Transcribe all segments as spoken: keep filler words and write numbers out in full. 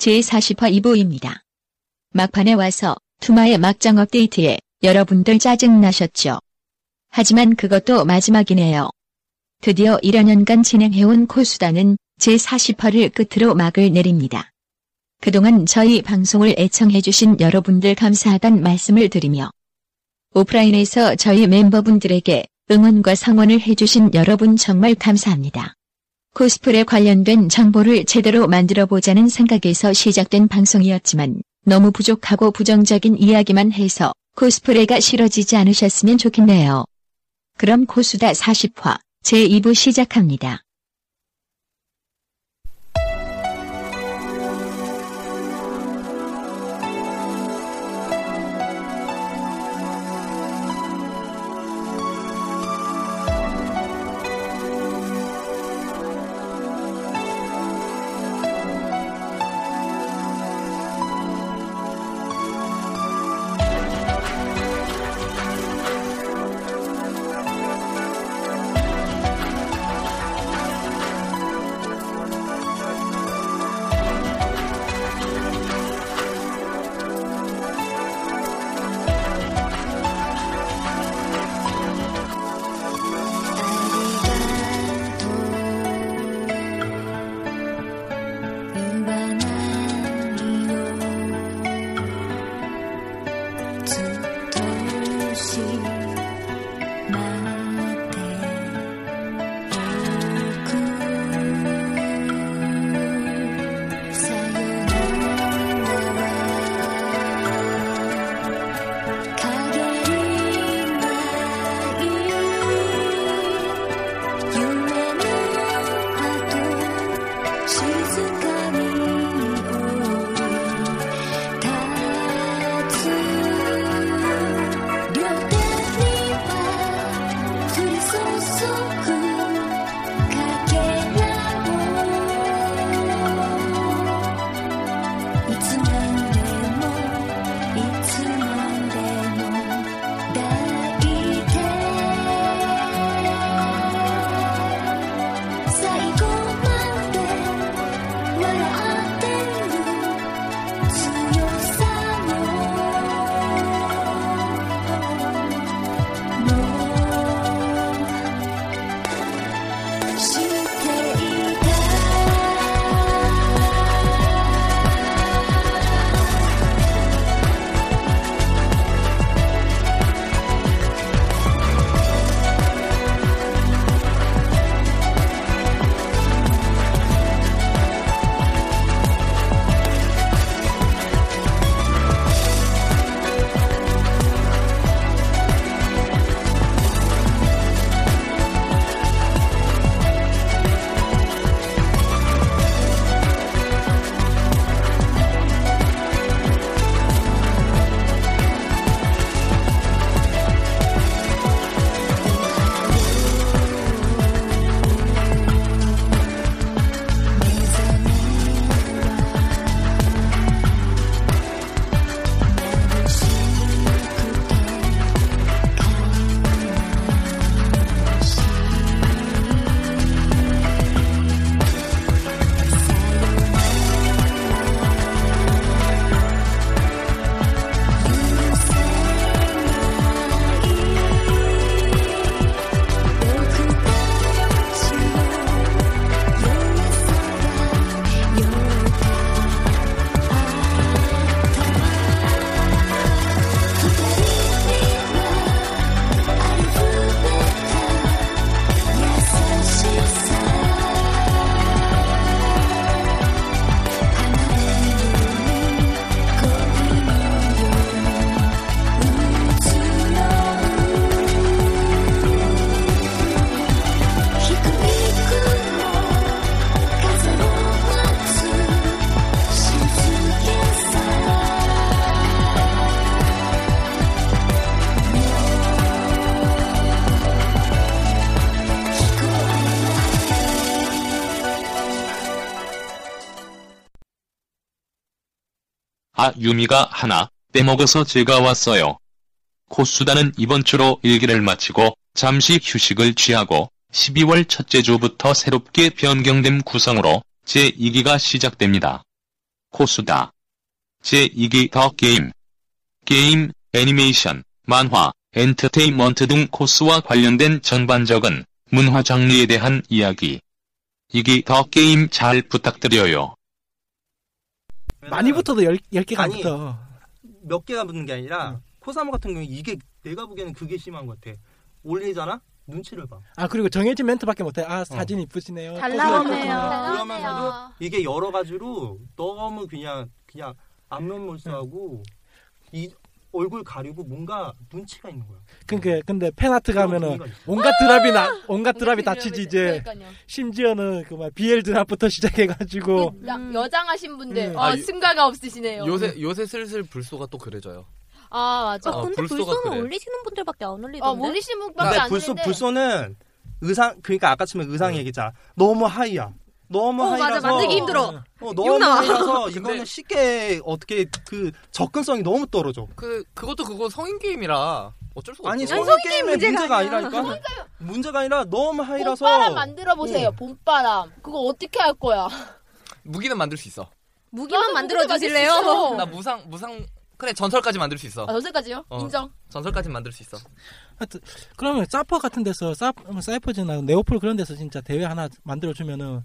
제사십화 이 부입니다. 막판에 와서 투마의 막장 업데이트에 여러분들 짜증나셨죠? 하지만 그것도 마지막이네요. 드디어 일여 년간 진행해온 코수다는 제사십화를 끝으로 막을 내립니다. 그동안 저희 방송을 애청해주신 여러분들 감사하단 말씀을 드리며 오프라인에서 저희 멤버분들에게 응원과 성원을 해주신 여러분 정말 감사합니다. 코스프레 관련된 정보를 제대로 만들어보자는 생각에서 시작된 방송이었지만 너무 부족하고 부정적인 이야기만 해서 코스프레가 싫어지지 않으셨으면 좋겠네요. 그럼 코수다 사십화 제이 부 시작합니다. 다 유미가 하나 떼먹어서 제가 왔어요. 코수다는 이번 주로 일기를 마치고 잠시 휴식을 취하고 십이월 첫째 주부터 새롭게 변경된 구성으로 제이 기가 시작됩니다. 코수다 제이 기 더 게임 게임, 애니메이션, 만화, 엔터테인먼트 등 코스와 관련된 전반적인 문화 장르에 대한 이야기. 이 기 더 게임 잘 부탁드려요. 많이 붙어도 열 개가 안 붙어. 몇 개가 붙는 게 아니라 응. 코사모 같은 경우는 이게 내가 보기에는 그게 심한 것 같아. 올리잖아? 눈치를 봐. 아 그리고 정해진 멘트밖에 못해. 아 사진 어. 이쁘시네요. 잘 나오네요. 그러면서도 이게 여러 가지로 너무 그냥 그냥 앞면 몰수하고 응. 이 얼굴 가리고 뭔가 눈치가 있는 거야. 그러니까 근데 팬아트 가면은 온갖 드랍이 나 온갖 드랍이 다치지 이제. 그러니까요. 심지어는 그 막 비엘 드랍부터 시작해가지고 음. 여장하신 분들 음. 아, 아, 승가가 없으시네요. 요새 요새 슬슬 불소가 또 그래져요. 아 맞아. 아, 근데 아, 불소는 그래. 올리시는 분들밖에 안 올리던데. 아, 올리시는 분밖에 안 올리는데. 불소는 의상 그러니까 아까처럼 의상 음. 얘기잖아. 너무 하이야. 너무 어, 하이라서 맞아. 만들기 힘들어. 어, 너무 하이라서 이거는 쉽게 어떻게 그 접근성이 너무 떨어져. 그 그것도 그거 성인 게임이라 어쩔 수가 없어. 아니 성인 게임의 문제가 아니라니까. 문제가 아니라 너무 하이라서. 봄바람 만들어 보세요. 응. 봄바람. 그거 어떻게 할 거야? 무기는 만들 수 있어. 무기만 만들어 주실래요? 나 무상 무상 그래 전설까지 만들 수 있어. 아, 전설까지요? 어, 인정. 전설까지 만들 수 있어. 하여튼 그러면 사이퍼 같은 데서 사 사이퍼즈나 네오폴 그런 데서 진짜 대회 하나 만들어 주면은.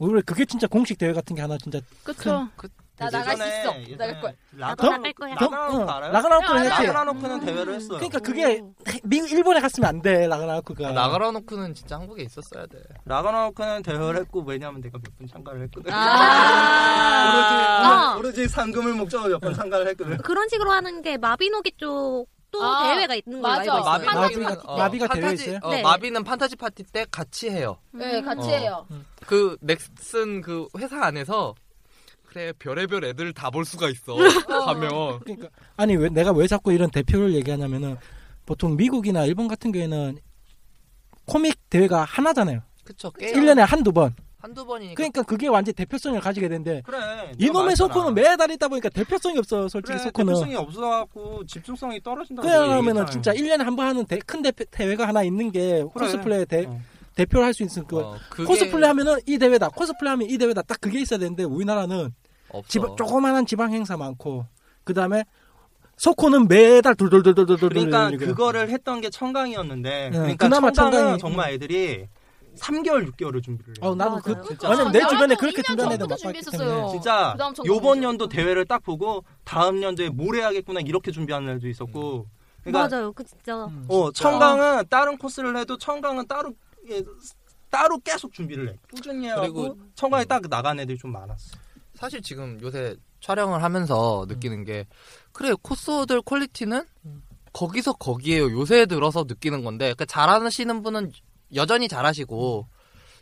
원래 그게 진짜 공식 대회 같은 게 하나 진짜 그쵸 그, 나 나갈 수 있어 나갈 거야 나도 나갈 거야 라그나로크는 했지 라그나로크는 대회를 했어요. 그러니까 그게 미국 일본에 갔으면 안 돼. 라그나로크가 라그나로크는 진짜 한국에 있었어야 돼. 라그나로크는 대회를 했고 왜냐면 내가 몇 번 참가를 했거든. 아~ 오로지, 오로지 상금을 목적으로 몇 번 참가를 했거든. 그런 식으로 하는 게 마비노기 쪽 또 아, 대회가 있는 거 알고 있어요. 마비, 마비는, 어, 마비가 대회 있어요? 어, 네. 마비는 판타지 파티 때 같이 해요. 네, 같이 어. 해요. 그 넥슨 그 회사 안에서 그래 별의별 애들 다 볼 수가 있어. 가면. 그러니까 아니 왜 내가 왜 자꾸 이런 대표를 얘기하냐면은 보통 미국이나 일본 같은 경우에는 코믹 대회가 하나잖아요. 그렇죠. 일 년에 한두 번. 한두 번이니까. 그러니까 그게 완전 대표성을 가지게 되는데 그래, 이놈의 소코는 매달 있다 보니까 대표성이 없어. 솔직히 그래, 소코는. 대표성이 없어갖고 집중성이 떨어진다고. 그러면 진짜 일 년에 한 번 하는 대, 큰 대표, 대회가 하나 있는 게 그래. 코스플레이 대, 어. 대표를 할 수 있는 그 어, 그게... 코스플레이 하면은 이 대회다. 코스플레이 하면 이 대회다. 딱 그게 있어야 되는데 우리나라는 지방, 조그만한 지방 행사 많고 그 다음에 소코는 매달 돌돌돌돌돌돌 그러니까 그거를 했던 게 청강이었는데 네. 그러니까 그나마 청강은 정말 애들이 삼 개월, 육 개월을 준비를 해요. 어, 나도 그, 진짜. 왜냐면 내 주변에 그렇게 준비한 애들 막 봤었어요. 진짜 요번 연도 대회를 딱 보고 다음 연도에 뭘 해야겠구나 이렇게 준비하는 애도 있었고. 그러니까, 맞아요, 그 진짜. 어, 청강은 다른 코스를 해도 청강은 따로 예, 따로 계속 준비를 해. 꾸준히 해갖고 청강에 딱 나간 애들이 좀 많았어. 사실 지금 요새 촬영을 하면서 느끼는 게 그래 코스들 퀄리티는 거기서 거기에요. 요새 들어서 느끼는 건데 그러니까 잘하시는 분은. 여전히 잘하시고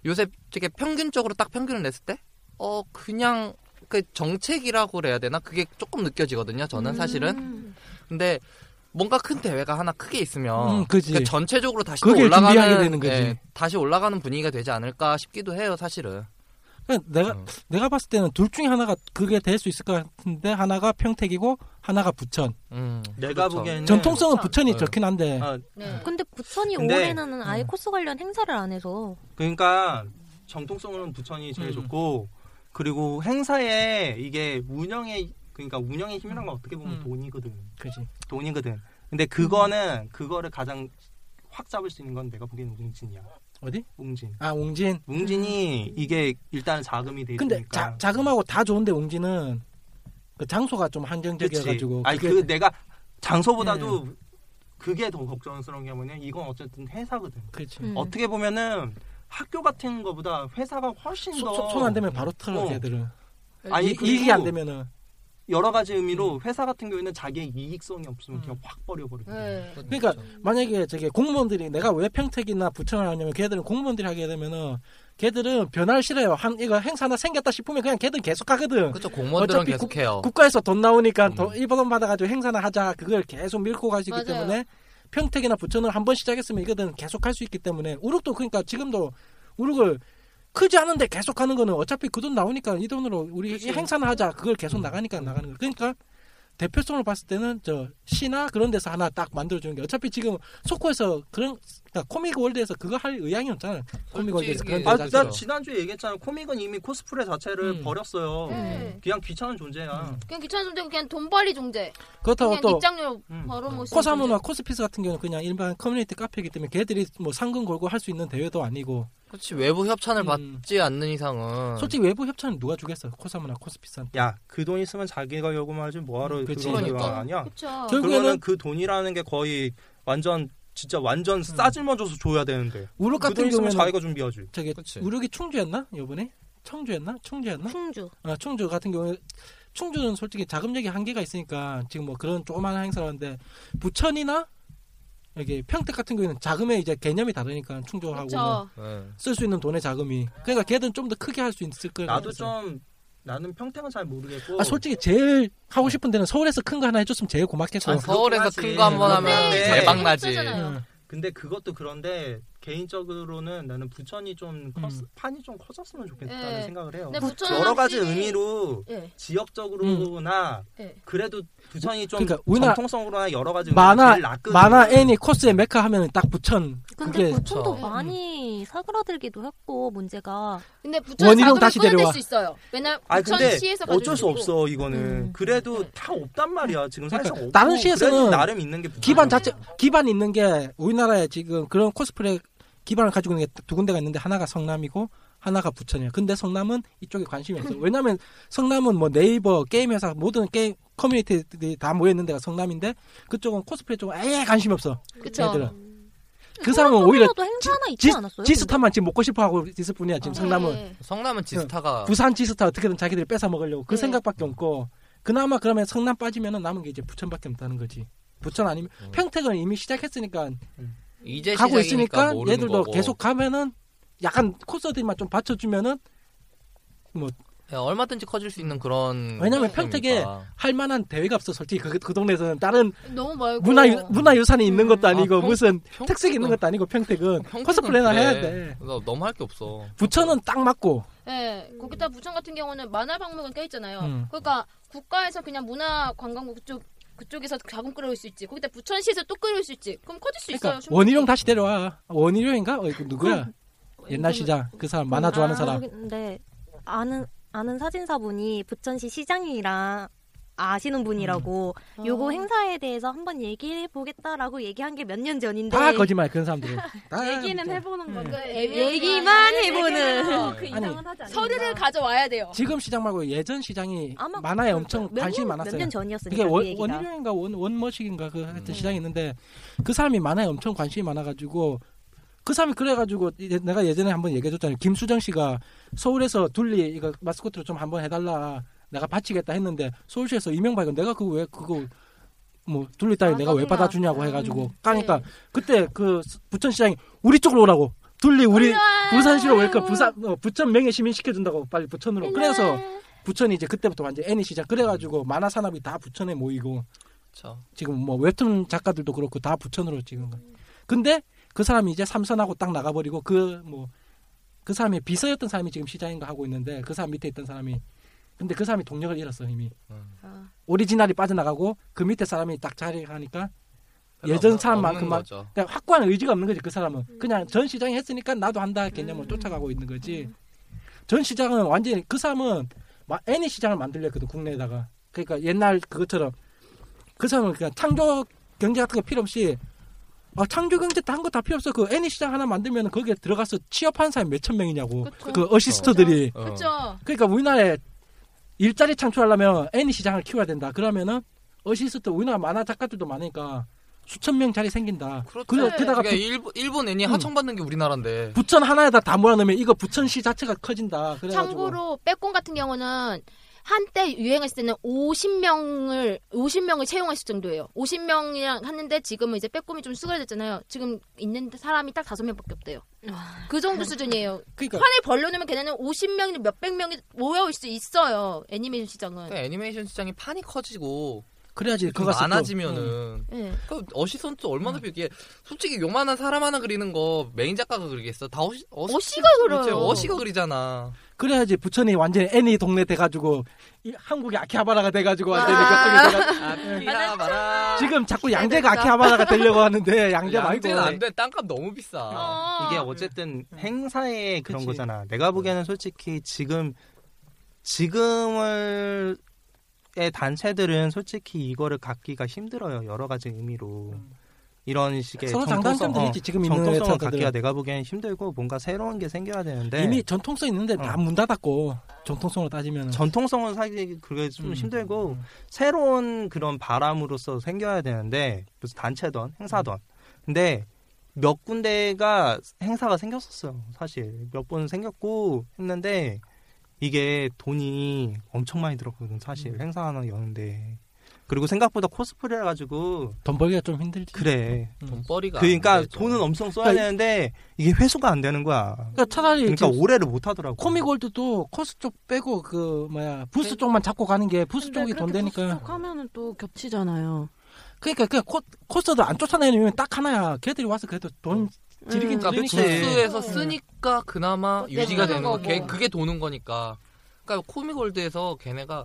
요새 되게 평균적으로 딱 평균을 냈을 때 어 그냥 그 정책이라고 그래야 되나 그게 조금 느껴지거든요. 저는 사실은 음. 근데 뭔가 큰 대회가 하나 크게 있으면 음, 그러니까 전체적으로 다시 또 올라가는 되는 거지. 예, 다시 올라가는 분위기가 되지 않을까 싶기도 해요. 사실은 그러니까 내가 음. 내가 봤을 때는 둘 중에 하나가 그게 될 수 있을 것 같은데 하나가 평택이고 하나가 부천. 음, 내가 부천. 보기에는 전통성은 부천이 좋긴 한데. 아, 네. 근데 부천이 근데, 올해는 아예 음. 코스 관련 행사를 안 해서. 그러니까 전통성은 부천이 제일 음. 좋고 그리고 행사에 이게 운영의 그러니까 운영의 힘이란 건 어떻게 보면 음. 돈이거든. 그렇지. 돈이거든. 근데 그거는 그거를 가장 확 잡을 수 있는 건 내가 보기에는 웅진이야. 어디? 웅진. 아 웅진. 웅진이 이게 일단 자금이 되니까. 근데 자, 자금하고 다 좋은데 웅진은. 그 장소가 좀 한정적이어가지고. 아니 그게... 그 내가 장소보다도 네. 그게 더 걱정스러운 게 뭐냐? 이건 어쨌든 회사거든. 그렇지. 음. 어떻게 보면은 학교 같은 거보다 회사가 훨씬 소, 더. 손 안 되면 바로 틀어 걔들은. 어. 아니 이익이 안 되면은 여러 가지 의미로 회사 같은 경우에는 자기의 이익성이 없으면 음. 그냥 확 버려버리거든. 네. 그러니까 그렇죠. 만약에 저게 공무원들이 내가 왜 평택이나 부천을 하냐면 걔들은 공무원들이 하게 되면은. 걔들은 변화를 싫어요. 한 이거 행사 하나 생겼다 싶으면 그냥 걔들은 계속 하거든. 그렇죠. 공무원들은 계속해요. 국가에서 돈 나오니까 음. 돈, 일 번 받아가지고 행사나 하자. 그걸 계속 밀고 갈 수 있기 맞아요. 때문에 평택이나 부천을 한번 시작했으면 이거든 계속 할 수 있기 때문에 우룩도 그러니까 지금도 우룩을 크지 않은데 계속 하는 거는 어차피 그 돈 나오니까 이 돈으로 우리 그치. 행사나 하자. 그걸 계속 음. 나가니까 나가는 거. 그러니까 대표성으로 봤을 때는 저 시나 그런 데서 하나 딱 만들어주는 게 어차피 지금 소코에서 그런 그러니까 코믹 월드에서 그거 할 의향이 없잖아. 코믹 월드에서 그런 데서. 아, 나 지난주에 얘기했잖아. 코믹은 이미 코스프레 자체를 음. 버렸어요. 네. 그냥 귀찮은 존재야. 음. 그냥 귀찮은 존재고 그냥 돈벌이 존재. 그렇다고 또 음. 코사모나 코스피스 같은 경우는 그냥 일반 커뮤니티 카페이기 때문에 걔들이 뭐 상금 걸고 할 수 있는 대회도 아니고. 그렇지. 외부 협찬을 음. 받지 않는 이상은. 솔직히 외부 협찬은 누가 주겠어? 코사모나 코스피스한테. 야, 그 돈 있으면 자기가 요금을 하지 뭐하러 음, 그런 걸 하냐. 결국에는 그 돈이라는 게 거의 완전 진짜 완전 음. 싸질머져서 줘야 되는데. 우루 같은 그 돈 있으면 자기가 준비하지. 저게 우룩이 충주였나? 요번에? 청주였나? 청주였나? 충주. 아, 충주 같은 경우에 충주는 솔직히 자금력이 한계가 있으니까 지금 뭐 그런 조그마한 행사라는데 부천이나 여기 평택 같은 경우에는 자금의 이제 개념이 다르니까 충족하고 쓸 수 있는 돈의 자금이 그러니까 걔들은 좀 더 크게 할 수 있을 거예요. 나도 생각해서. 좀 나는 평택은 잘 모르겠고 아 솔직히 제일 하고 싶은 데는 서울에서 큰 거 하나 해줬으면 제일 고맙겠어. 서울에서 큰 거 한 번 하면 대박 나지. 근데 그것도 그런데 개인적으로는 나는 부천이 좀 컸, 음. 판이 좀 커졌으면 좋겠다는 예. 생각을 해요. 여러 가지 시... 의미로 예. 지역적으로나 음. 그래도 부천이 좀 그러니까 전통성으로나 여러 가지 만화 만화 애니 코스의 메카 하면 딱 부천. 근데 부천도 그렇죠. 많이 사그라들기도 했고 문제가. 근데 부천 자금을 끌어낼 수 있어요. 왜냐 부천 시에서 어쩔 수 있고. 없어 이거는. 음. 그래도 네. 다 없단 말이야 지금 사실상. 그러니까, 다른 시에서는 나름 있는 게 기반 자체 기반 있는 게 우리나라에 지금 그런 코스프레 기반을 가지고 있는 게 두 군데가 있는데 하나가 성남이고 하나가 부천이에요. 근데 성남은 이쪽에 관심이 없어요. 왜냐하면 성남은 뭐 네이버 게임 회사 모든 게임 커뮤니티들이 다 모여있는 데가 성남인데 그쪽은 코스프레 쪽은 아예 관심이 없어. 그쵸. 그 사람은 오히려 지, 지, 않았어요, 지스타만 지금 먹고 싶어하고 있을 뿐이야 지금. 아, 성남은 네. 성남은 지스타가 부산 지스타 어떻게든 자기들이 뺏어 먹으려고 그 네. 생각밖에 없고 그나마 그러면 성남 빠지면은 남은 게 이제 부천밖에 없다는 거지. 부천 아니면 음. 평택은 이미 시작했으니까. 음. 이제 가고 있으니까 얘들도 거고. 계속 가면은 약간 코스들만 좀 받쳐주면은 뭐 야, 얼마든지 커질 수 있는 그런. 왜냐면 평택에 할 만한 대회가 없어 솔직히. 그, 그 동네에서는 다른 너무 말고. 문화 문화 유산이 있는 것도 아니고 아, 평, 무슨 평, 특색이 평, 있는 것도 아니고 평택은 코스프레나 그래. 해야 돼. 나 너무 할 게 없어. 부천은 딱 맞고. 네, 거기다 부천 같은 경우는 만화 박물관 껴 있잖아요. 음. 그러니까 국가에서 그냥 문화 관광국 쪽. 그쪽에서 자금 끌어올 수 있지. 거기다 부천시에서 또 끌어올 수 있지. 그럼 커질 수 그러니까 있어요. 원희룡 다시 데려와. 원희룡인가? 어, 누구야? 옛날 시장. 그 사람 만화 좋아하는 아, 사람. 네. 아는 아는 사진사분이 부천시 시장이랑 아시는 분이라고 음. 요거 어. 행사에 대해서 한번 얘기해 보겠다라고 얘기한 게 몇 년 전인데. 다 거짓말 그런 사람들은. 얘기는 해보는 건데 음. 얘기만 해보는. 그 이상은 하지 않나. 서류를 가져와야 돼요. 지금 시장 말고 예전 시장이 만화에 엄청 몇 관심이 년, 많았어요. 몇 년 전이었으니까. 그게 원희룡인가 원 원머식인가 그 하여튼 음. 시장이 있는데 그 사람이 만화에 엄청 관심이 많아가지고 그 사람이 그래가지고 내가 예전에 한번 얘기해줬잖아요. 김수정 씨가 서울에서 둘리 이거 마스코트로 좀 한번 해달라. 내가 바치겠다 했는데 서울시에서 이명박은 내가 그거 왜 그거 뭐 둘리 따위 아, 내가 왜 받아주냐고 해가지고 그러니까 네. 그때 그 부천시장이 우리 쪽으로 오라고 둘리 우리 부산시로 올 거 부산 어, 부천 명예 시민 시켜준다고 빨리 부천으로 네. 그래서 부천이 이제 그때부터 완전 애니 시작 그래가지고 만화 산업이 다 부천에 모이고 그쵸. 지금 뭐 웹툰 작가들도 그렇고 다 부천으로 지금 음. 근데 그 사람이 이제 삼선하고 딱 나가버리고 그 뭐 그 사람의 비서였던 사람이 지금 시장인가 하고 있는데 그 사람 밑에 있던 사람이 근데 그 사람이 동력을 잃었어 이미. 음. 오리지널이 빠져나가고 그 밑에 사람이 딱 자리하니까 예전 사람만큼만 그러니까 확고한 의지가 없는 거지 그 사람은. 음. 그냥 전 시장이 했으니까 나도 한다 개념을 음. 쫓아가고 있는 거지. 음. 전 시장은 완전히 그 사람은 애니 시장을 만들려거든 국내에다가. 그러니까 옛날 그것처럼 그 사람은 그냥 창조 경제 같은 거 필요 없이 아, 창조 경제 딴 거 다 필요 없어. 그 애니 시장 하나 만들면 거기에 들어가서 취업한 사람이 몇천 명이냐고. 그쵸. 그 어시스트들이. 그렇죠. 어. 그러니까 우리나라에 일자리 창출하려면 애니 시장을 키워야 된다. 그러면은 어시스트 우리나라 만화 작가들도 많으니까 수천 명 자리 생긴다. 그렇죠. 그러니까 일본, 일본 애니 응. 하청받는 게 우리나라인데. 부천 하나에다 다 몰아넣으면 이거 부천시 자체가 커진다. 그래가지고. 참고로 빼꼼 같은 경우는 한때 유행했을 때는 오십 명을 오십 명을 채용했을 정도예요. 오십 명이랑 하는데 지금은 이제 빼꼼이 좀 수그러졌잖아요. 지금 있는 사람이 딱 다섯 명밖에 없대요. 그 정도 수준이에요. 그러니까. 판을 벌려놓으면 걔네는 오십 명이나 몇백 명이 모여올 수 있어요. 애니메이션 시장은. 그러니까 애니메이션 시장이 판이 커지고 그래야지 그거 많아지면은. 응. 그러니까 어시선도 얼마나 비게 응. 솔직히 요만한 사람 하나 그리는 거 메인 작가가 그리겠어. 다 어시, 어시, 어시가 그려요. 어시가 그리잖아. 그래야지 부천이 완전히 애니 동네 돼가지고 이 한국이 아키하바라가 돼가지고 완전히 아~ 겹치게 돼가지고 지금 자꾸 양재가 아키하바라가 되려고 하는데 양재 말고 양재는 안 돼. 땅값 너무 비싸. 어~ 이게 어쨌든 행사에 그런 그치. 거잖아. 내가 보기에는 솔직히 지금 지금을 의 단체들은 솔직히 이거를 갖기가 힘들어요. 여러 가지 의미로. 음. 이런 식의 서로 장단점 되겠지 어, 지금 있는 정통성을 갖기가 내가 보기엔 힘들고 뭔가 새로운 게 생겨야 되는데 이미 전통성 있는데 다 문 어. 닫았고 전통성으로 따지면 전통성은 사실 그게 좀 음. 힘들고 음. 새로운 그런 바람으로서 생겨야 되는데 무슨 단체든 행사든 음. 근데 몇 군데가 행사가 생겼었어요. 사실 몇 번 생겼고 했는데 이게 돈이 엄청 많이 들었거든 사실 음. 행사 하나 여는데. 그리고 생각보다 코스프레 해가지고 돈 벌기가 좀 힘들지. 그래. 돈벌이가. 그러니까 돈은 엄청 써야 그러니까 되는데 이게 회수가 안 되는 거야. 그러니까 차라리 그러니까 올해를 못 하더라고. 코믹 월드도 코스 쪽 빼고 그 뭐야 부스 네. 쪽만 잡고 가는 게 부스 쪽이 돈 되니까. 부스 쪽 하면은 또 겹치잖아요. 그러니까 그 코스도 안 쫓아내면 딱 하나야. 걔들이 와서 그래도 돈 지르긴 지르니까. 부스에서 쓰니까 그나마 유지가 되는 거. 걔 그게 도는 거니까. 그러니까 코믹 월드에서 걔네가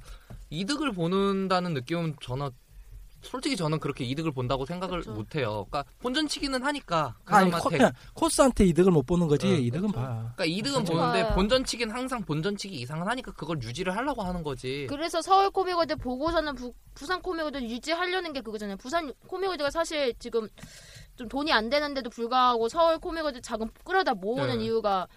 이득을 보는다는 느낌은 저는 솔직히 저는 그렇게 이득을 본다고 생각을 그렇죠. 못해요. 그러니까 본전치기는 하니까 아니, 코, 대... 코스한테 이득을 못 보는 거지 네, 이득은 그렇죠. 봐. 그러니까 이득은 그렇죠. 보는데 봐요. 본전치기는 항상 본전치기 이상은 하니까 그걸 유지를 하려고 하는 거지. 그래서 서울 코믹월드 보고서는 부, 부산 코믹월드 유지하려는 게 그거잖아요. 부산 코믹월드가 사실 지금 좀 돈이 안 되는데도 불구하고 서울 코믹월드 자금 끌어다 모으는 네. 이유가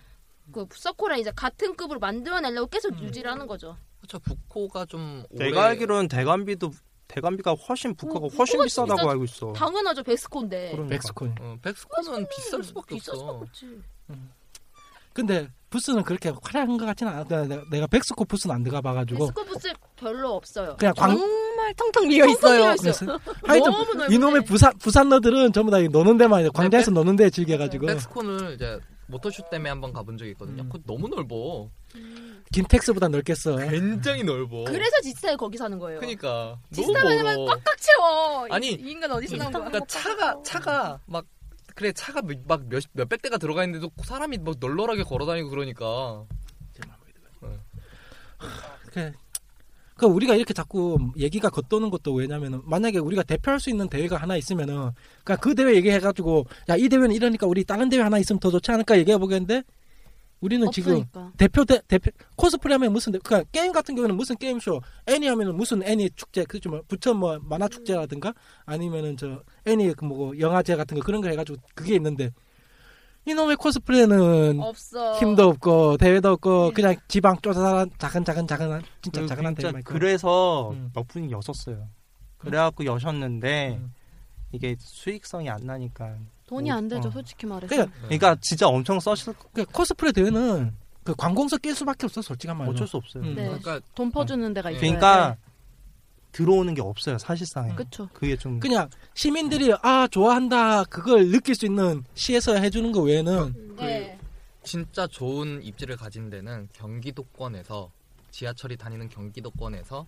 그 서코랑 이제 같은 급으로 만들어내려고 계속 음. 유지를 하는 거죠. 그렇죠. 부코가 좀 내가 오래... 알기로는 대관비도 대관비가 훨씬 부코가 음, 훨씬 비싸다고 비싸... 알고 있어. 당연하죠. 백스코인데. 그러니까. 백스코. 어, 백스코는 비쌀 수밖에 비쌀 없어. 비싸지. 음. 근데 부스는 그렇게 화려한 것 같지는 않아. 내가, 내가 백스코 부스는 안 들어가 봐가지고. 백스코 부스 별로 없어요. 그냥 광... 정말 텅텅 비어 있어요. 하여튼 이놈의 부산 부산러들은 전부 다 노는 데만 광장에서 네, 노는 데 즐겨가지고. 네, 백스코는 이제. 모터쇼 때문에 한번 가본 적이 있거든요. 음. 그거 너무 넓어. 김텍스보다 넓겠어. 굉장히 넓어. 그래서 지스타에 거기 사는 거예요. 그러니까 지스타만 꽉꽉 채워. 아니 이 인간 어디서 나온 거야? 그러니까 차가 차가 막 그래 차가 막 몇 몇백 대가 들어가 있는데도 사람이 막 널널하게 걸어다니고 그러니까. 네. 그래. 그 우리가 이렇게 자꾸 얘기가 겉도는 것도 왜냐면은 만약에 우리가 대표할 수 있는 대회가 하나 있으면은 그러니까 그 대회 얘기해가지고 야 이 대회는 이러니까 우리 다른 대회 하나 있으면 더 좋지 않을까 얘기해 보겠는데 우리는 없으니까. 지금 대표 대 대표 코스프레 하면 무슨 그러니까 게임 같은 경우는 무슨 게임 쇼 애니 하면은 무슨 애니 축제 그 좀 부천 뭐 만화 축제라든가 아니면은 저 애니 그 뭐고 영화제 같은 거 그런 거 해가지고 그게 있는데. 이놈의 코스프레는 없어. 힘도 없고 대회도 없고 그냥 지방 쫓아서 작은 작은 작은 진짜 작은 한 대회만 있고 그래서 음. 몇 분이 여셨어요. 그래갖고 여셨는데 음. 이게 수익성이 안 나니까 돈이 뭐, 안 되죠. 어. 솔직히 말해서 그러니까, 그러니까 진짜 엄청 써실 그러니까 코스프레 대회는 그 관공서 낄 수밖에 없어. 솔직한 말로 어쩔 수 없어요. 음. 네. 그러니까 돈 퍼주는 데가 있어요. 그러니까 네. 들어오는 게 없어요 사실상에. 그쵸. 그게 좀 그냥 시민들이 아 좋아한다 그걸 느낄 수 있는 시에서 해주는 거 외에는 네. 그 진짜 좋은 입지를 가진 데는 경기도권에서 지하철이 다니는 경기도권에서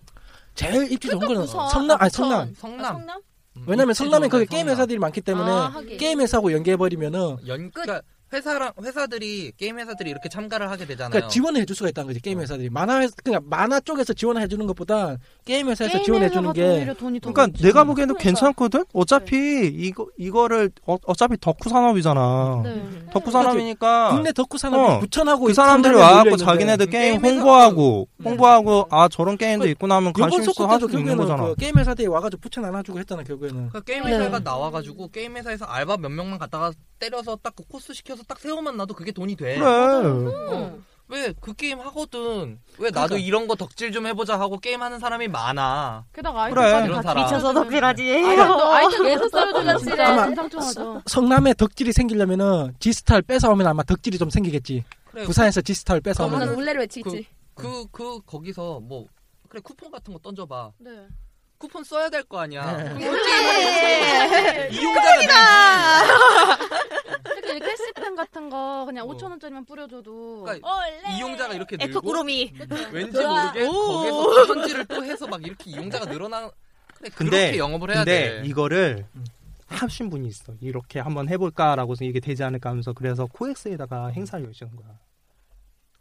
제일 입지 좋은 거는 성남 아니 성남 성남, 성남? 음, 왜냐면 성남에 거기 성남. 게임 회사들이 많기 때문에 아, 게임 회사하고 연계해 버리면은 연 그러니까 회사랑 회사들이 게임 회사들이 이렇게 참가를 하게 되잖아요. 그러니까 지원을 해줄 수가 있다는 거지 게임 회사들이. 만화 그냥 만화 쪽에서 지원을 해주는 것보다 게임 회사에서 게임 지원해 주는 게. 그러니까 내가 보기에도 괜찮거든. 어차피 네. 이거 이거를 어, 어차피 덕후 산업이잖아. 네. 덕후 산업이니까. 국내 덕후 산업이 어, 부천하고 그 사람들이 와갖고 자기네들 게임, 게임 홍보하고 네. 홍보하고 아 저런 게임도 있구나 하면 관심 있어 하고 있는 거잖아. 그 게임 회사들이 와가지고 부천 안아주고 했잖아 결국에는. 그러니까 게임 회사가 네. 나와가지고 게임 회사에서 알바 몇 명만 갖다가 때려서 딱 그 코스 시켜서 딱 세워만 놔도 그게 돈이 돼. 그래. 어. 왜 그 게임 하거든. 왜 나도 그러니까. 이런 거 덕질 좀 해보자 하고 게임 하는 사람이 많아. 게다가 아이템까지 그래. 같이 미쳐서 덕질하지. 아이템 내서 써주면 진짜 성남에 덕질이 생기려면은 지스타를 뺏어오면 아마 덕질이 좀 생기겠지. 그래. 부산에서 지스타를 뺏어오면. 그러면 올레를 외치겠지. 그그 그, 그, 거기서 뭐 그래 쿠폰 같은 거 던져봐. 네. 쿠폰 써야 될 거 아니야. 네. 그래. 이용자가 되지. 이렇게 캐시펜 같은 거 그냥 어. 오천 원짜리만 뿌려줘도 그러니까 이용자가 이렇게 늘고 에코꾸러미 왠지 모르게 거기서 편지를 또 해서 막 이렇게 이용자가 늘어나. 그래, 근데 그렇게 영업을 해야 근데 돼. 이거를 하신 분이 있어. 이렇게 한번 해볼까라고 해서 이게 되지 않을까 하면서 그래서 코엑스에다가 행사를 여시는 거야.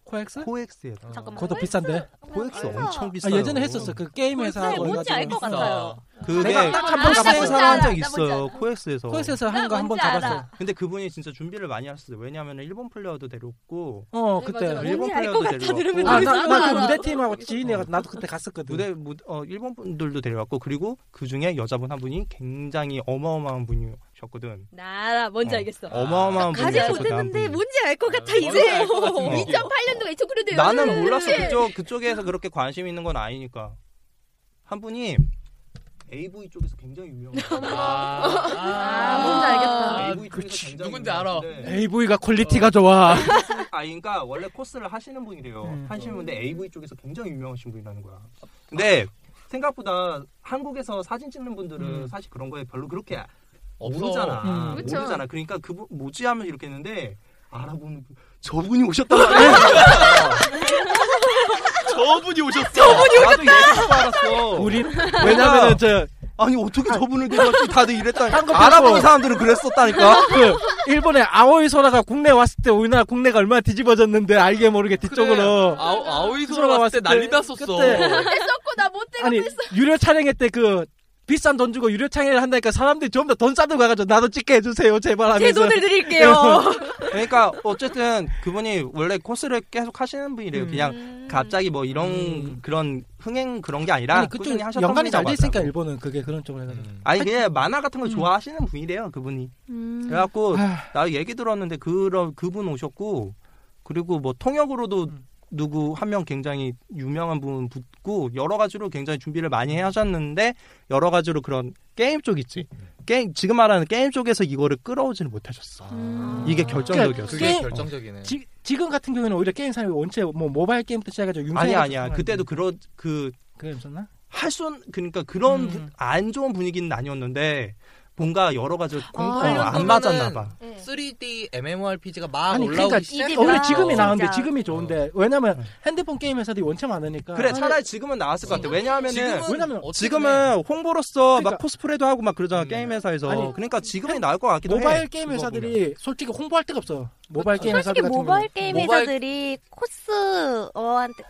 코엑스? 코엑스예요. 아. 잠깐만. 그것도 코엑스? 비싼데. 코엑스 엄청 비싸요. 아, 예전에 했었어. 그 게임 회사 뭔지 알 것 같아요. 그게 딱 한 번 가본 사람 한 적 있어요. 코엑스에서. 코엑스에서 한 거 한 번 가봤어. 근데 그분이 진짜 준비를 많이 하셨어요. 왜냐하면 일본 플레이어도 데려왔고. 어 그때 네, 일본 플레이어도 데려왔고. 아, 나, 나 그 무대 팀하고 지인이가 나도 그때 갔었거든. 무대 무 어 일본 분들도 데려왔고 그리고 그 중에 여자분 한 분이 굉장히 어마어마한 분이요. 셨거든. 나 뭔지 어. 알겠어. 어마어마한 분이 가지 못했는데 뭔지 알 것 같아. 아, 이제 알 것 같아. 이천팔 년도에 이쪽으로도 나는 몰랐어. 그쪽, 그쪽에서 그렇게 관심 있는 건 아니니까. 한 분이 에이브이 쪽에서 굉장히 유명해요. 아, 아, 아 뭔지 알겠다. 에이브이 그치, 누군지 알아. 에이브이가 퀄리티가 어, 좋아. 아, 그러니까 원래 코스를 하시는 분이래요. 음, 하시는 분인데 에이브이 쪽에서 굉장히 유명하신 분이라는 거야. 근데 아. 생각보다 한국에서 사진 찍는 분들은 음. 사실 그런 거에 별로 그렇게 모르잖아. 음, 모르잖아. 그러니까 그분 뭐지 하면 이렇게 했는데 알아보는 분, 저분이 오셨다고. 저분이 오셨어. 저분이 오셨다. 나도 알았어. 우리 왜냐면은 저 아니 어떻게 저분을 데려왔지? 다들 이랬다니까. 알아보는 사람들은 그랬었다니까. 그 일본의 아오이 소라가 국내 왔을 때 우리나라 국내가 얼마나 뒤집어졌는데 알게 모르게 뒤쪽으로. 그래. 아오, 아오이 소라 왔을 때 난리 났었어. 그때 썼고 나 못 때가 됐어. 유료 촬영회 때 그. 비싼 돈 주고 유료 창의를 한다니까 사람들이 전부 다 돈 싸들고 가가지고 나도 찍게 해주세요 제발 하면서 제 돈을 드릴게요. 그러니까 어쨌든 그분이 원래 코스를 계속 하시는 분이래요. 음. 그냥 갑자기 뭐 이런 음. 그런 흥행 그런 게 아니라 아니, 꾸준히 하셨던 연관이 잘 돼 있으니까 일본은 그게 그런 쪽으로 해가지고 음. 아니 그게 만화 같은 걸 음. 좋아하시는 분이래요 그분이. 음. 그래갖고 나 얘기 들었는데 그런 그분 오셨고 그리고 뭐 통역으로도 음. 누구 한 명 굉장히 유명한 분 붙고 여러 가지로 굉장히 준비를 많이 하셨는데 여러 가지로 그런 게임 쪽 있지. 게임 지금 말하는 게임 쪽에서 이거를 끌어오지는 못하셨어. 음. 이게 결정적이었어. 그게 그게 결정적이네. 어. 지, 지금 같은 경우에는 오히려 게임 산업이 원체 뭐 모바일 게임부터 시작해서 융성. 아니 아니야. 그때도 그런 그 그게 없었나? 할순 그러니까 그런 음. 부, 안 좋은 분위기는 아니었는데. 뭔가 여러 가지 공포가 아, 안 맞았나 봐. 쓰리디 MMORPG가 막 아니, 올라오기 그러니까 시작. 오히려 지금이 나은데 지금이 좋은데 어. 왜냐면 어. 핸드폰 게임 회사들이 원체 많으니까. 그래 차라리 아니, 지금은 나왔을 것 같아. 왜냐하면은 지금은, 왜냐면 지금은 홍보로서 그러니까, 막 코스프레도 하고 막 그러잖아 음. 게임 회사에서. 아니, 그러니까 지금이 나을 것 같기도 모바일 해. 모바일 게임 회사들이 보면. 솔직히 홍보할 데가 없어. 모바일 그렇죠. 게임 회사 같은 경우. 모바일 게임 회사들이 코스한테.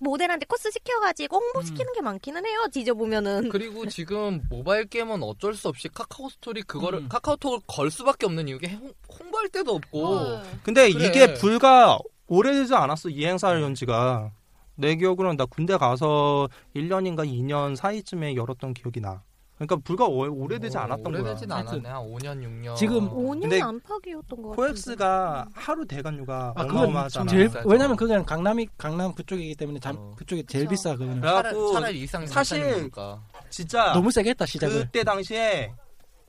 모델한테 코스 시켜가지고 홍보시키는 음. 게 많기는 해요. 뒤져보면은. 그리고 지금 모바일 게임은 어쩔 수 없이 카카오 스토리 그거를 음. 카카오톡을 걸 수밖에 없는 이유가 홍, 홍보할 데도 없고. 어. 근데 그래. 이게 불과 오래되지 않았어. 이 행사를 연 지가. 내 기억으로는 나 군대 가서 일 년인가 이 년 사이쯤에 열었던 기억이 나. 그러니까 불과 오래되지 않았던 거야. 오래되진 않았네. 한 오 년, 육 년. 지금 오 년 안팎이었던 거 같은데. 코엑스가 하루 대관료가 아, 어마어마하잖아. 제일, 왜냐면 그건 강남이 강남 그쪽이기 때문에 잠, 어. 그쪽이 제일 그쵸. 비싸 그거는. 차라리, 차라리 일상 사실 진짜 너무 세게 했다 시작을. 그때 당시에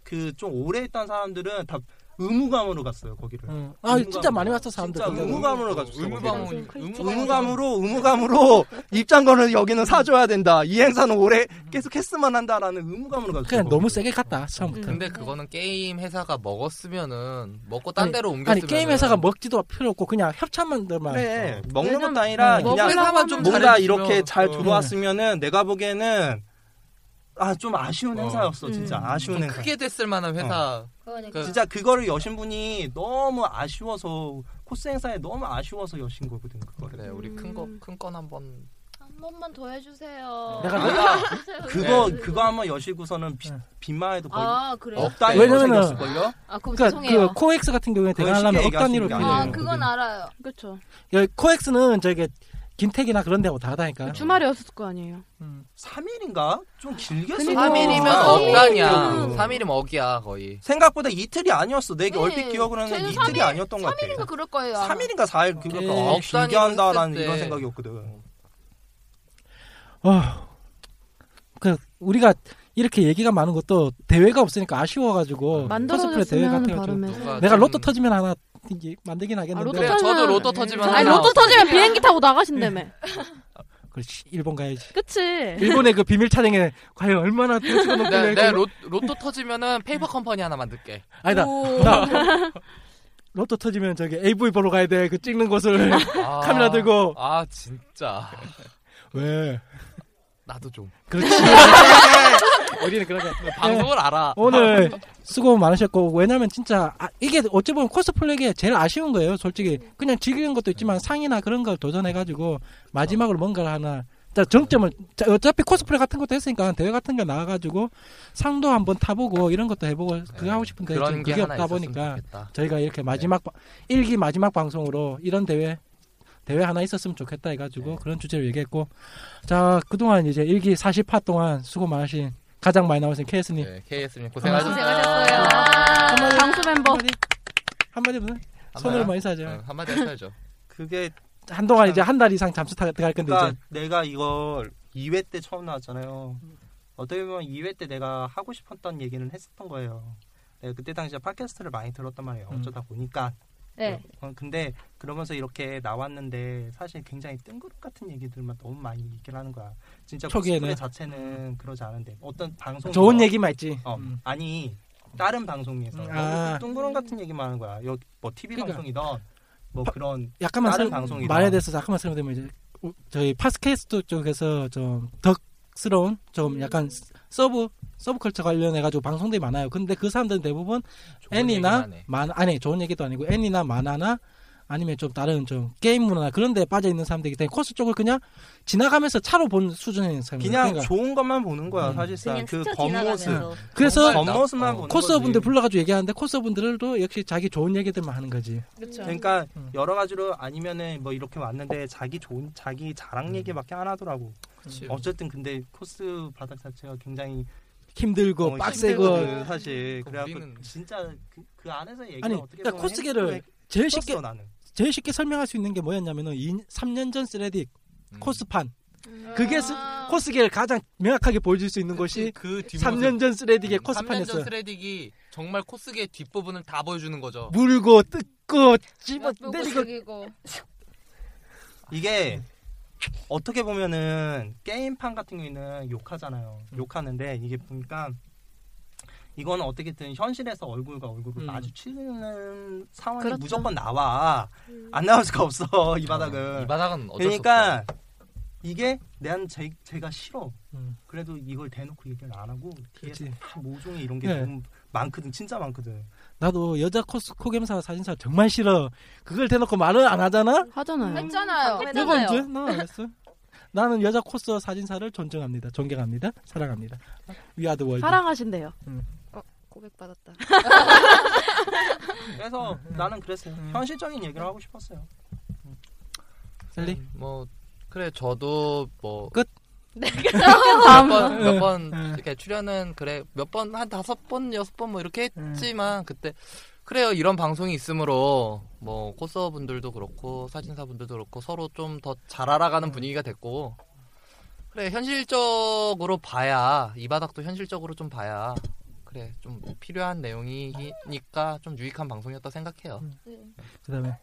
그 좀 오래 했던 사람들은 다 의무감으로 갔어요 거기를. 응. 아 의무감으로. 진짜 많이 왔어 사람들. 진짜 의무감으로 갔어. 의무감, 의무감으로 의무감으로 입장권을 여기는 사줘야 된다. 이 행사는 올해 계속 했으면 한다라는 의무감으로 갔어. 그냥 거기를. 너무 세게 갔다 처음부터. 근데 그거는 게임 회사가 먹었으면은 먹고 딴 아니, 데로 옮겼으면. 아니 게임 회사가 먹지도 필요 없고 그냥 협찬만들만. 그래. 어. 먹는 것도 아니라 음. 그냥 회사만 좀 뭔가 이렇게 잘 들어왔으면은 음. 내가 보기에는. 아, 좀 아쉬운 행사였어, 어. 진짜. 음. 아쉬운 행사. 크게 됐을 만한 회사. 어. 그러니까. 진짜 그거를 여신 분이 너무 아쉬워서, 코스 행사에 너무 아쉬워서 여신 거거든, 그거를. 그래, 우리 큰 거, 큰 건 한 번. 한 번만 더 해주세요. 내가, 내가 그거, 네. 그거 한번 여시고서는 비, 빈마에도 거의 아, 없다니 생겼을걸요? 아, 그럼 그러니까 죄송해요. 그 코엑스 같은 경우에 대관하려면 없다니로 필요해요. 아, 그건 알아요. 그쵸. 그렇죠. 코엑스는 저게, 김택이나 그런 데하고 다르다니까. 주말이었을 거 아니에요. 음. 삼 일인가? 좀 길게 썼어. 삼 일이면 억단이야. 삼 일이면 억이야 거의. 생각보다 이틀이 아니었어. 내가 네. 얼핏 기억으로는 이틀이 삼 일, 아니었던 것 같아. 삼 일인가 그럴 거예요. 아마. 삼 일인가 사 일 어. 그럴까. 네. 아, 길게 한다라는 이런 생각이었거든. 아, 어. 그 우리가 이렇게 얘기가 많은 것도 대회가 없으니까 아쉬워가지고 코스프레 대회 같은 거. 내가 로또 터지면 하나. 이게 만들긴 하겠는데. 아, 로또 그래, 저도 로또 터지면. 아니 로또 터지면 비행기 타고 나가신다며. 그렇지 일본 가야지. 그치. 일본의 그 비밀 촬영에 과연 얼마나 돈 찍어놓길래. 내 로 로또 터지면은 페이퍼 컴퍼니 하나 만들게. 아니다. 나 로또 터지면 저기 에이브이 보러 가야 돼. 그 찍는 곳을 아, 카메라 들고. 아 진짜. 왜? 나도 좀. 그렇지. 우리는 그렇게 방송을 네, 알아. 오늘 수고 많으셨고, 왜냐면 진짜 아, 이게 어찌 보면 코스플레이에 제일 아쉬운 거예요. 솔직히 그냥 즐기는 것도 있지만 상이나 그런 걸 도전해가지고 마지막으로 뭔가를 하나. 자, 정점을, 자, 어차피 코스프레 같은 것도 했으니까 대회 같은 거 나와가지고 상도 한번 타보고 이런 것도 해보고 그거 네, 하고 싶은데 지금 그게 없다 보니까 좋겠다. 저희가 이렇게 마지막 네, 일 기 마지막 방송으로 이런 대회 대회 하나 있었으면 좋겠다 해가지고 네, 그런 주제로 얘기했고, 자, 그동안 이제 일 기 사십 화 동안 수고 많으신, 가장 많이 나오신 케이에스님, 네, 케이에스님 고생하셨어요. 장수 멤버 한마디 무슨 손으로 많이 사죠. 한마디 사죠. 그게 한동안 참, 이제 한 달 이상 잠수 타 들어갈 건데, 그러니까 이제 내가 이걸 이 회 때 처음 나왔잖아요. 어떻게 보면 이 회 때 내가 하고 싶었던 얘기는 했었던 거예요. 내가 그때 당시에 팟캐스트를 많이 들었단 말이에요. 음. 어쩌다 보니까. 네. 어, 근데 그러면서 이렇게 나왔는데 사실 굉장히 뜬구름 같은 얘기들만 너무 많이 얘기를 하는 거야. 진짜 코스프레 자체는 그러지 않은데 어떤 방송 좋은 얘기만 했지. 어, 음. 아니 다른 방송에서 음. 아. 뜬구름 같은 얘기만 하는 거야. 여기 뭐 티비 그러니까. 방송이던 뭐 바, 그런 약간만 다른 방송이 말에 대해서 약간만 설명되면 이제 저희 팟캐스트 쪽에서 좀 덕스러운 좀 약간 서브 서브컬처 관련해가지고 방송들이 많아요. 근데 그 사람들은 대부분 애니나 만 아니 좋은 얘기도 아니고 애니나 만화나 아니면 좀 다른 좀 게임 문화나 그런 데 빠져 있는 사람들이기 때문에 코스 쪽을 그냥 지나가면서 차로 본 수준인 사람이에요. 그냥 그러니까. 좋은 것만 보는 거야. 음. 사실상 그 겉모습. 그래서 겉모습만 보는 코스분들 불러가지고 얘기하는데 코스분들도 역시 자기 좋은 얘기들만 하는 거지. 그쵸. 그러니까 음. 여러 가지로 아니면은 뭐 이렇게 왔는데 자기 좋은 자기 자랑 얘기밖에 안 하더라고. 그치. 어쨌든 근데 코스 바닥 자체가 굉장히 힘들고 어, 빡세고 사실. 그래갖고 진짜 그, 그 안에서 얘기가 아니, 어떻게 그러니까 코스계를 제일 쉽게 썼어, 나는. 제일 쉽게 설명할 수 있는 게 뭐였냐면은 삼 년 전 쓰레딕 음. 코스판 음. 그게 스, 코스계를 가장 명확하게 보여줄 수 있는 것이 그 삼 년 전 쓰레딕의 음, 코스판이었어요. 삼 년 전 쓰레딕이 정말 코스계 뒷부분을 다 보여주는 거죠. 물고 뜯고 집어 내리고 이게 어떻게 보면은 게임판 같은 경우에는 욕하잖아요. 음. 욕하는데 이게 보니까 이건 어떻게든 현실에서 얼굴과 얼굴을 음. 마주치는 상황이 그렇죠. 무조건 나와. 음. 안 나올 수가 없어. 이 바닥은. 어, 이 바닥은 어쩔 그러니까 수 없어. 이게 난 제, 제가 싫어. 음. 그래도 이걸 대놓고 얘기를 안 하고 뒤에 다 모종의 이런 게 네. 너무 많거든. 진짜 많거든. 나도 여자 코스 코겜사 사진사 정말 싫어. 그걸 대놓고 말을 안 하잖아? 하잖아요. 했잖아요. 했잖아요. 누군지? 나 안 했어. 나는 여자 코스 사진사를 존중합니다. 존경합니다. 사랑합니다. 위아드 월드. 사랑하신대요. 음. 고백받았다. 그래서 나는 그랬어요. 음. 현실적인 얘기를 하고 싶었어요. 셀리? 음, 뭐 그래 저도 뭐 끝. 몇 번 몇 번 이렇게 출연은 그래 몇 번 한 다섯 번 여섯 번 뭐 이렇게 했지만 그때 그래요 이런 방송이 있으므로 뭐 코스어 분들도 그렇고 사진사 분들도 그렇고 서로 좀 더 잘 알아가는 분위기가 됐고 그래 현실적으로 봐야 이 바닥도 현실적으로 좀 봐야. 그래 좀 필요한 내용이니까 좀 유익한 방송이었다 생각해요. 음. 그다음에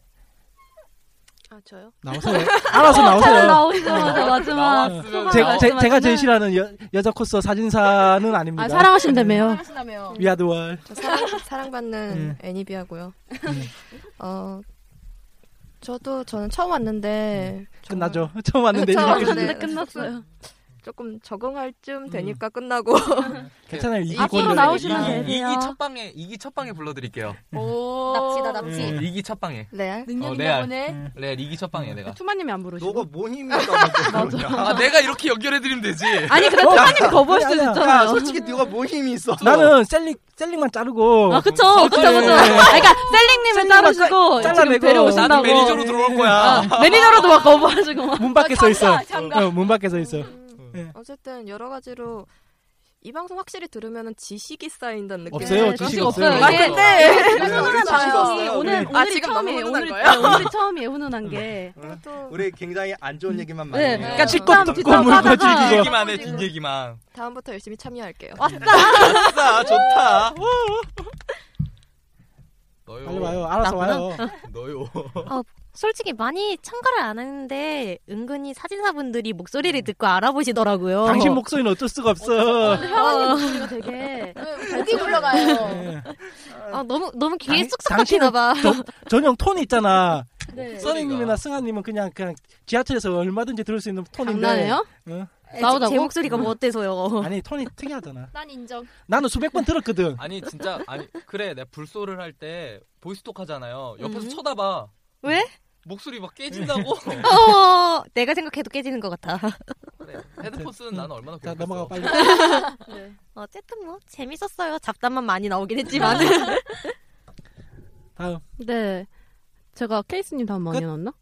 아 저요? 나오세요. 알아서 나오세요. 나오시자마자 마지막. 제가 제가 제일 싫어하는 여, 여자 코스 사진사는 아닙니다. 아, 사랑하신다며요. 위아드월. 사랑 사랑받는 네. 애니비하고요. 네. 어 저도 저는 처음 왔는데 정말... 끝나죠. 처음 왔는데 처음 왔는데 끝났어요. 조금 적응할 쯤 되니까 음. 끝나고 괜찮아요. 이기 앞으로 나오시면 돼요. 이기 첫 방에 이기 첫 방에 불러드릴게요. 오~ 납치다 납치. 네. 이기 첫 방에. 레알. 능력이야 오늘. 레알 이기 첫 방에 내가. 투마님이 안 부르시고. 너가 뭐니까. 아, 내가 이렇게 연결해드리면 되지. 아니 근데 투마님이 거부할 수도 있잖아. 야, 솔직히 너가 뭐 힘이 있어. 나는 셀링 셀링만 자르고. 아 그쵸 그쵸 그쵸. 그러니까 셀링님을 자르시고 지금 데려오신다고. 나는 매니저로 들어올 거야. 아, 매니저로도 막 거부하시고. 문 밖에 서 있어. 문 밖에 서 있어. 네. 어쨌든 여러 가지로 이 방송 확실히 들으면 지식이 쌓인다는 느낌. 없어요. 지식, 지식 없어요. 없어요. 아, 근데 훈훈한 방송이 오늘 오늘 아, 지금 처음이에요. 오늘 오늘 처음이에요. 훈훈한 게. 또... 우리 굉장히 안 좋은 얘기만 많이. 네. 네. 그러니까 직감 듣고 물고 즐기고 얘기만 해. 뒷 얘기만. 다음부터 열심히 참여할게요. 왔다. 왔다. 좋다. 너요. 빨리 와요. 알아서 와요. 너요. 어. 솔직히 많이 참가를 안 했는데 은근히 사진사분들이 목소리를 듣고 알아보시더라고요. 당신 목소리는 어쩔 수가 없어. 혜원님 목소리가 되게 목이 올라가요. 아, 너무 너무 귀에 쏙쏙 박히나 봐. 전용 톤이 있잖아. 네. 써니님이나 승아님은 그냥 그냥 지하철에서 얼마든지 들을 수 있는 톤인데. 장난해요? 응? 나오다고? 제 목소리가 뭐 어때서요? 아니 톤이 특이하잖아. 난 인정. 나는 수백 번 들었거든. 아니 진짜 아니 그래 내가 불소를 할 때 보이스톡 하잖아요. 옆에서 음. 쳐다봐. 왜? 목소리 막 깨진다고. 어, 내가 생각해도 깨지는 것 같아. 그래, 헤드폰 쓰는 나는 얼마나 고맙겠어. 넘어가 빨리. 네. 어쨌든 뭐 재밌었어요. 잡담만 많이 나오긴 했지만. 다음. 네, 제가 케이스님 다음 많이 나왔나?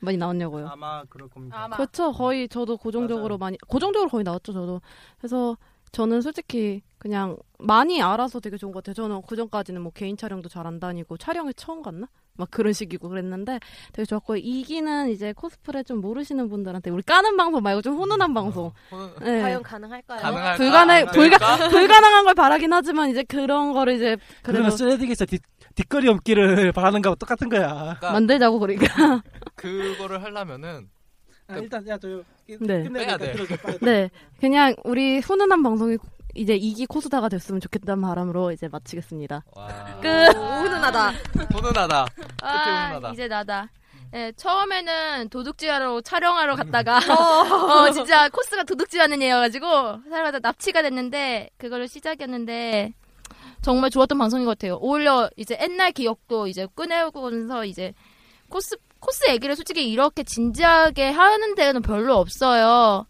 많이 나왔냐고요? 아마 그럴 겁니다. 아마. 그렇죠. 거의 저도 고정적으로 맞아요. 많이 고정적으로 거의 나왔죠. 저도. 그래서 저는 솔직히 그냥 많이 알아서 되게 좋은 것 같아요. 저는 그 전까지는 뭐 개인 촬영도 잘 안 다니고 촬영에 처음 갔나? 막 그런 식이고 그랬는데 되게 좋았고 이기는 이제 코스프레 좀 모르시는 분들한테 우리 까는 방송 말고 좀 훈훈한 방송. 어, 네. 과연 가능할까요? 가능할까? 불가능 불가 불가능한 걸 바라긴 하지만 이제 그런 거를 이제 그러면 쓰레기에서 뒷거리 없기를 바라는 거하고 똑같은 거야. 그러니까 만들자고 그러니까. 그거를 하려면은. 아, 일단 야 저 네. 끝내야 돼. 네, 그냥 우리 훈훈한 방송이 이제 이기 코수다가 됐으면 좋겠다는 바람으로 이제 마치겠습니다. 와. 끝. 훈훈하다. 훈훈하다. 아, 이제 나다. 네, 처음에는 도둑질하러 촬영하러 갔다가 어, 진짜 코스가 도둑질하는 애여가지고 사람마다 납치가 됐는데 그거를 시작이었는데 정말 좋았던 방송인 것 같아요. 오히려 이제 옛날 기억도 이제 꺼내오면서 이제 코스 코스 얘기를 솔직히 이렇게 진지하게 하는 데는 별로 없어요.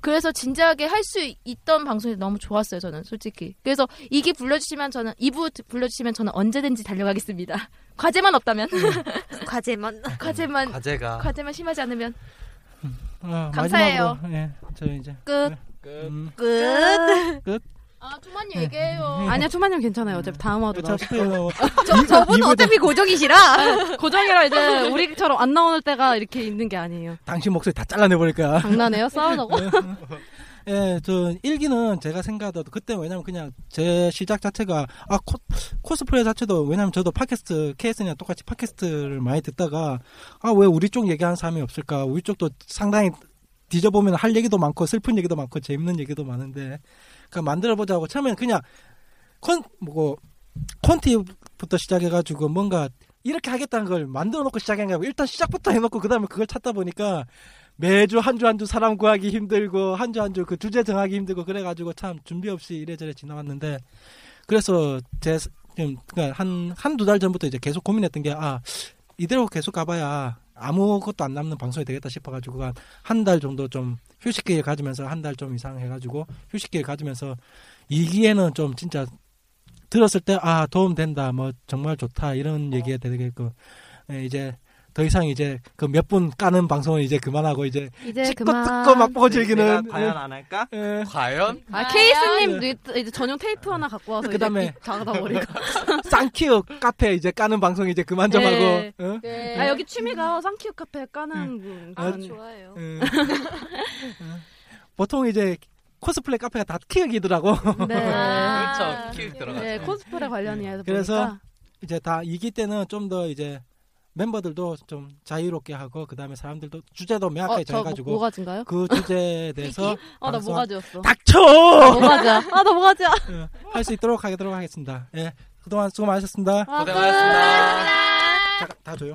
그래서 진지하게 할 수 있던 방송이 너무 좋았어요. 저는 솔직히. 그래서 이기 불러주시면 저는 이 부 불러주시면 저는 언제든지 달려가겠습니다. 과제만 없다면. 과제만. 과제만. 과제가. 과제만 심하지 않으면. 아, 감사해요. 예, 저희 이제 끝. 끝. 음. 끝. 끝. 아, 투만님 네. 얘기해요. 아니야, 투만님 괜찮아요. 어차피 다음 화도 나오시고. 저, 저분 어차피 고정이시라. 고정이라 이제 우리처럼 안 나오는 때가 이렇게 있는 게 아니에요. 당신 목소리 다 잘라내버릴 거야. 장난해요? 싸우자고? 예, 네, 저 일기는 제가 생각하더라도 그때 왜냐면 그냥 제 시작 자체가 아 코, 코스프레 자체도 왜냐면 저도 팟캐스트 케이에스랑 똑같이 팟캐스트를 많이 듣다가 아, 왜 우리 쪽 얘기하는 사람이 없을까. 우리 쪽도 상당히 뒤져보면 할 얘기도 많고 슬픈 얘기도 많고 재밌는 얘기도 많은데 그니까 만들어보자고 처음에는 그냥 콘, 뭐, 콘티부터 시작해가지고 뭔가 이렇게 하겠다는 걸 만들어놓고 시작한 거고 일단 시작부터 해놓고 그 다음에 그걸 찾다 보니까 매주 한 주 한 주 사람 구하기 힘들고 한 주 한 주 그 주제 정하기 힘들고 그래가지고 참 준비 없이 이래저래 지나왔는데 그래서 제 그러니까 한 한두 달 전부터 이제 계속 고민했던 게 아 이대로 계속 가봐야 아무것도 안 남는 방송이 되겠다 싶어가지고 한 한 달 정도 좀 휴식기를 가지면서 한 달 좀 이상 해가지고 휴식기를 가지면서 이기에는 좀 진짜 들었을 때 아 도움된다 뭐 정말 좋다 이런 얘기가 되겠고 이제 더 이상 이제 그 몇 분 까는 방송은 이제 그만하고 이제 찍고 뜯고 맛보고 즐기는 과연 안 할까? 에. 과연? 아 케이스님 네. 이제 전용 테이프 하나 갖고 와서 그다음에 작아버리고 쌍키우 카페 이제 까는 방송 이제 그만 좀 네. 하고. 어? 네. 아 여기 취미가 쌍키우 카페 까는 분. 아, 아 좋아요. 음. 보통 이제 코스프레 카페가 다 키읔이더라고. 네. 아~ 그렇죠. 키읔 들어가. 네 코스프레 관련이어서. 그래서 보니까. 이제 다 이기 때는 좀 더 이제. 멤버들도 좀 자유롭게 하고 그 다음에 사람들도 주제도 명확하게 어, 정해가지고 뭐, 모가지인가요? 그 주제에 대해서 아, 나 모가지였어. 닥쳐! 모가지야. 아, 나 모가지야. 예, 할 수 있도록 하도록 하겠습니다. 예, 그동안 수고 많으셨습니다. 아, 고생 많으셨습니다. 다, 다 줘요.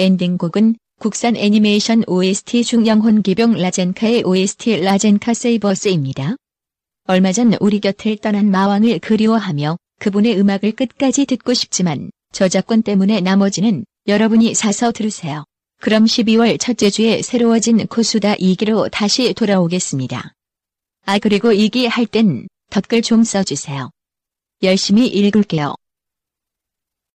엔딩곡은 국산 애니메이션 오에스티 중 영혼기병 라젠카의 오에스티 라젠카 세이버스입니다. 얼마 전 우리 곁을 떠난 마왕을 그리워하며 그분의 음악을 끝까지 듣고 싶지만 저작권 때문에 나머지는 여러분이 사서 들으세요. 그럼 십이월 첫째 주에 새로워진 코수다 이 기로 다시 돌아오겠습니다. 아 그리고 이 기 할 땐 댓글 좀 써주세요. 열심히 읽을게요.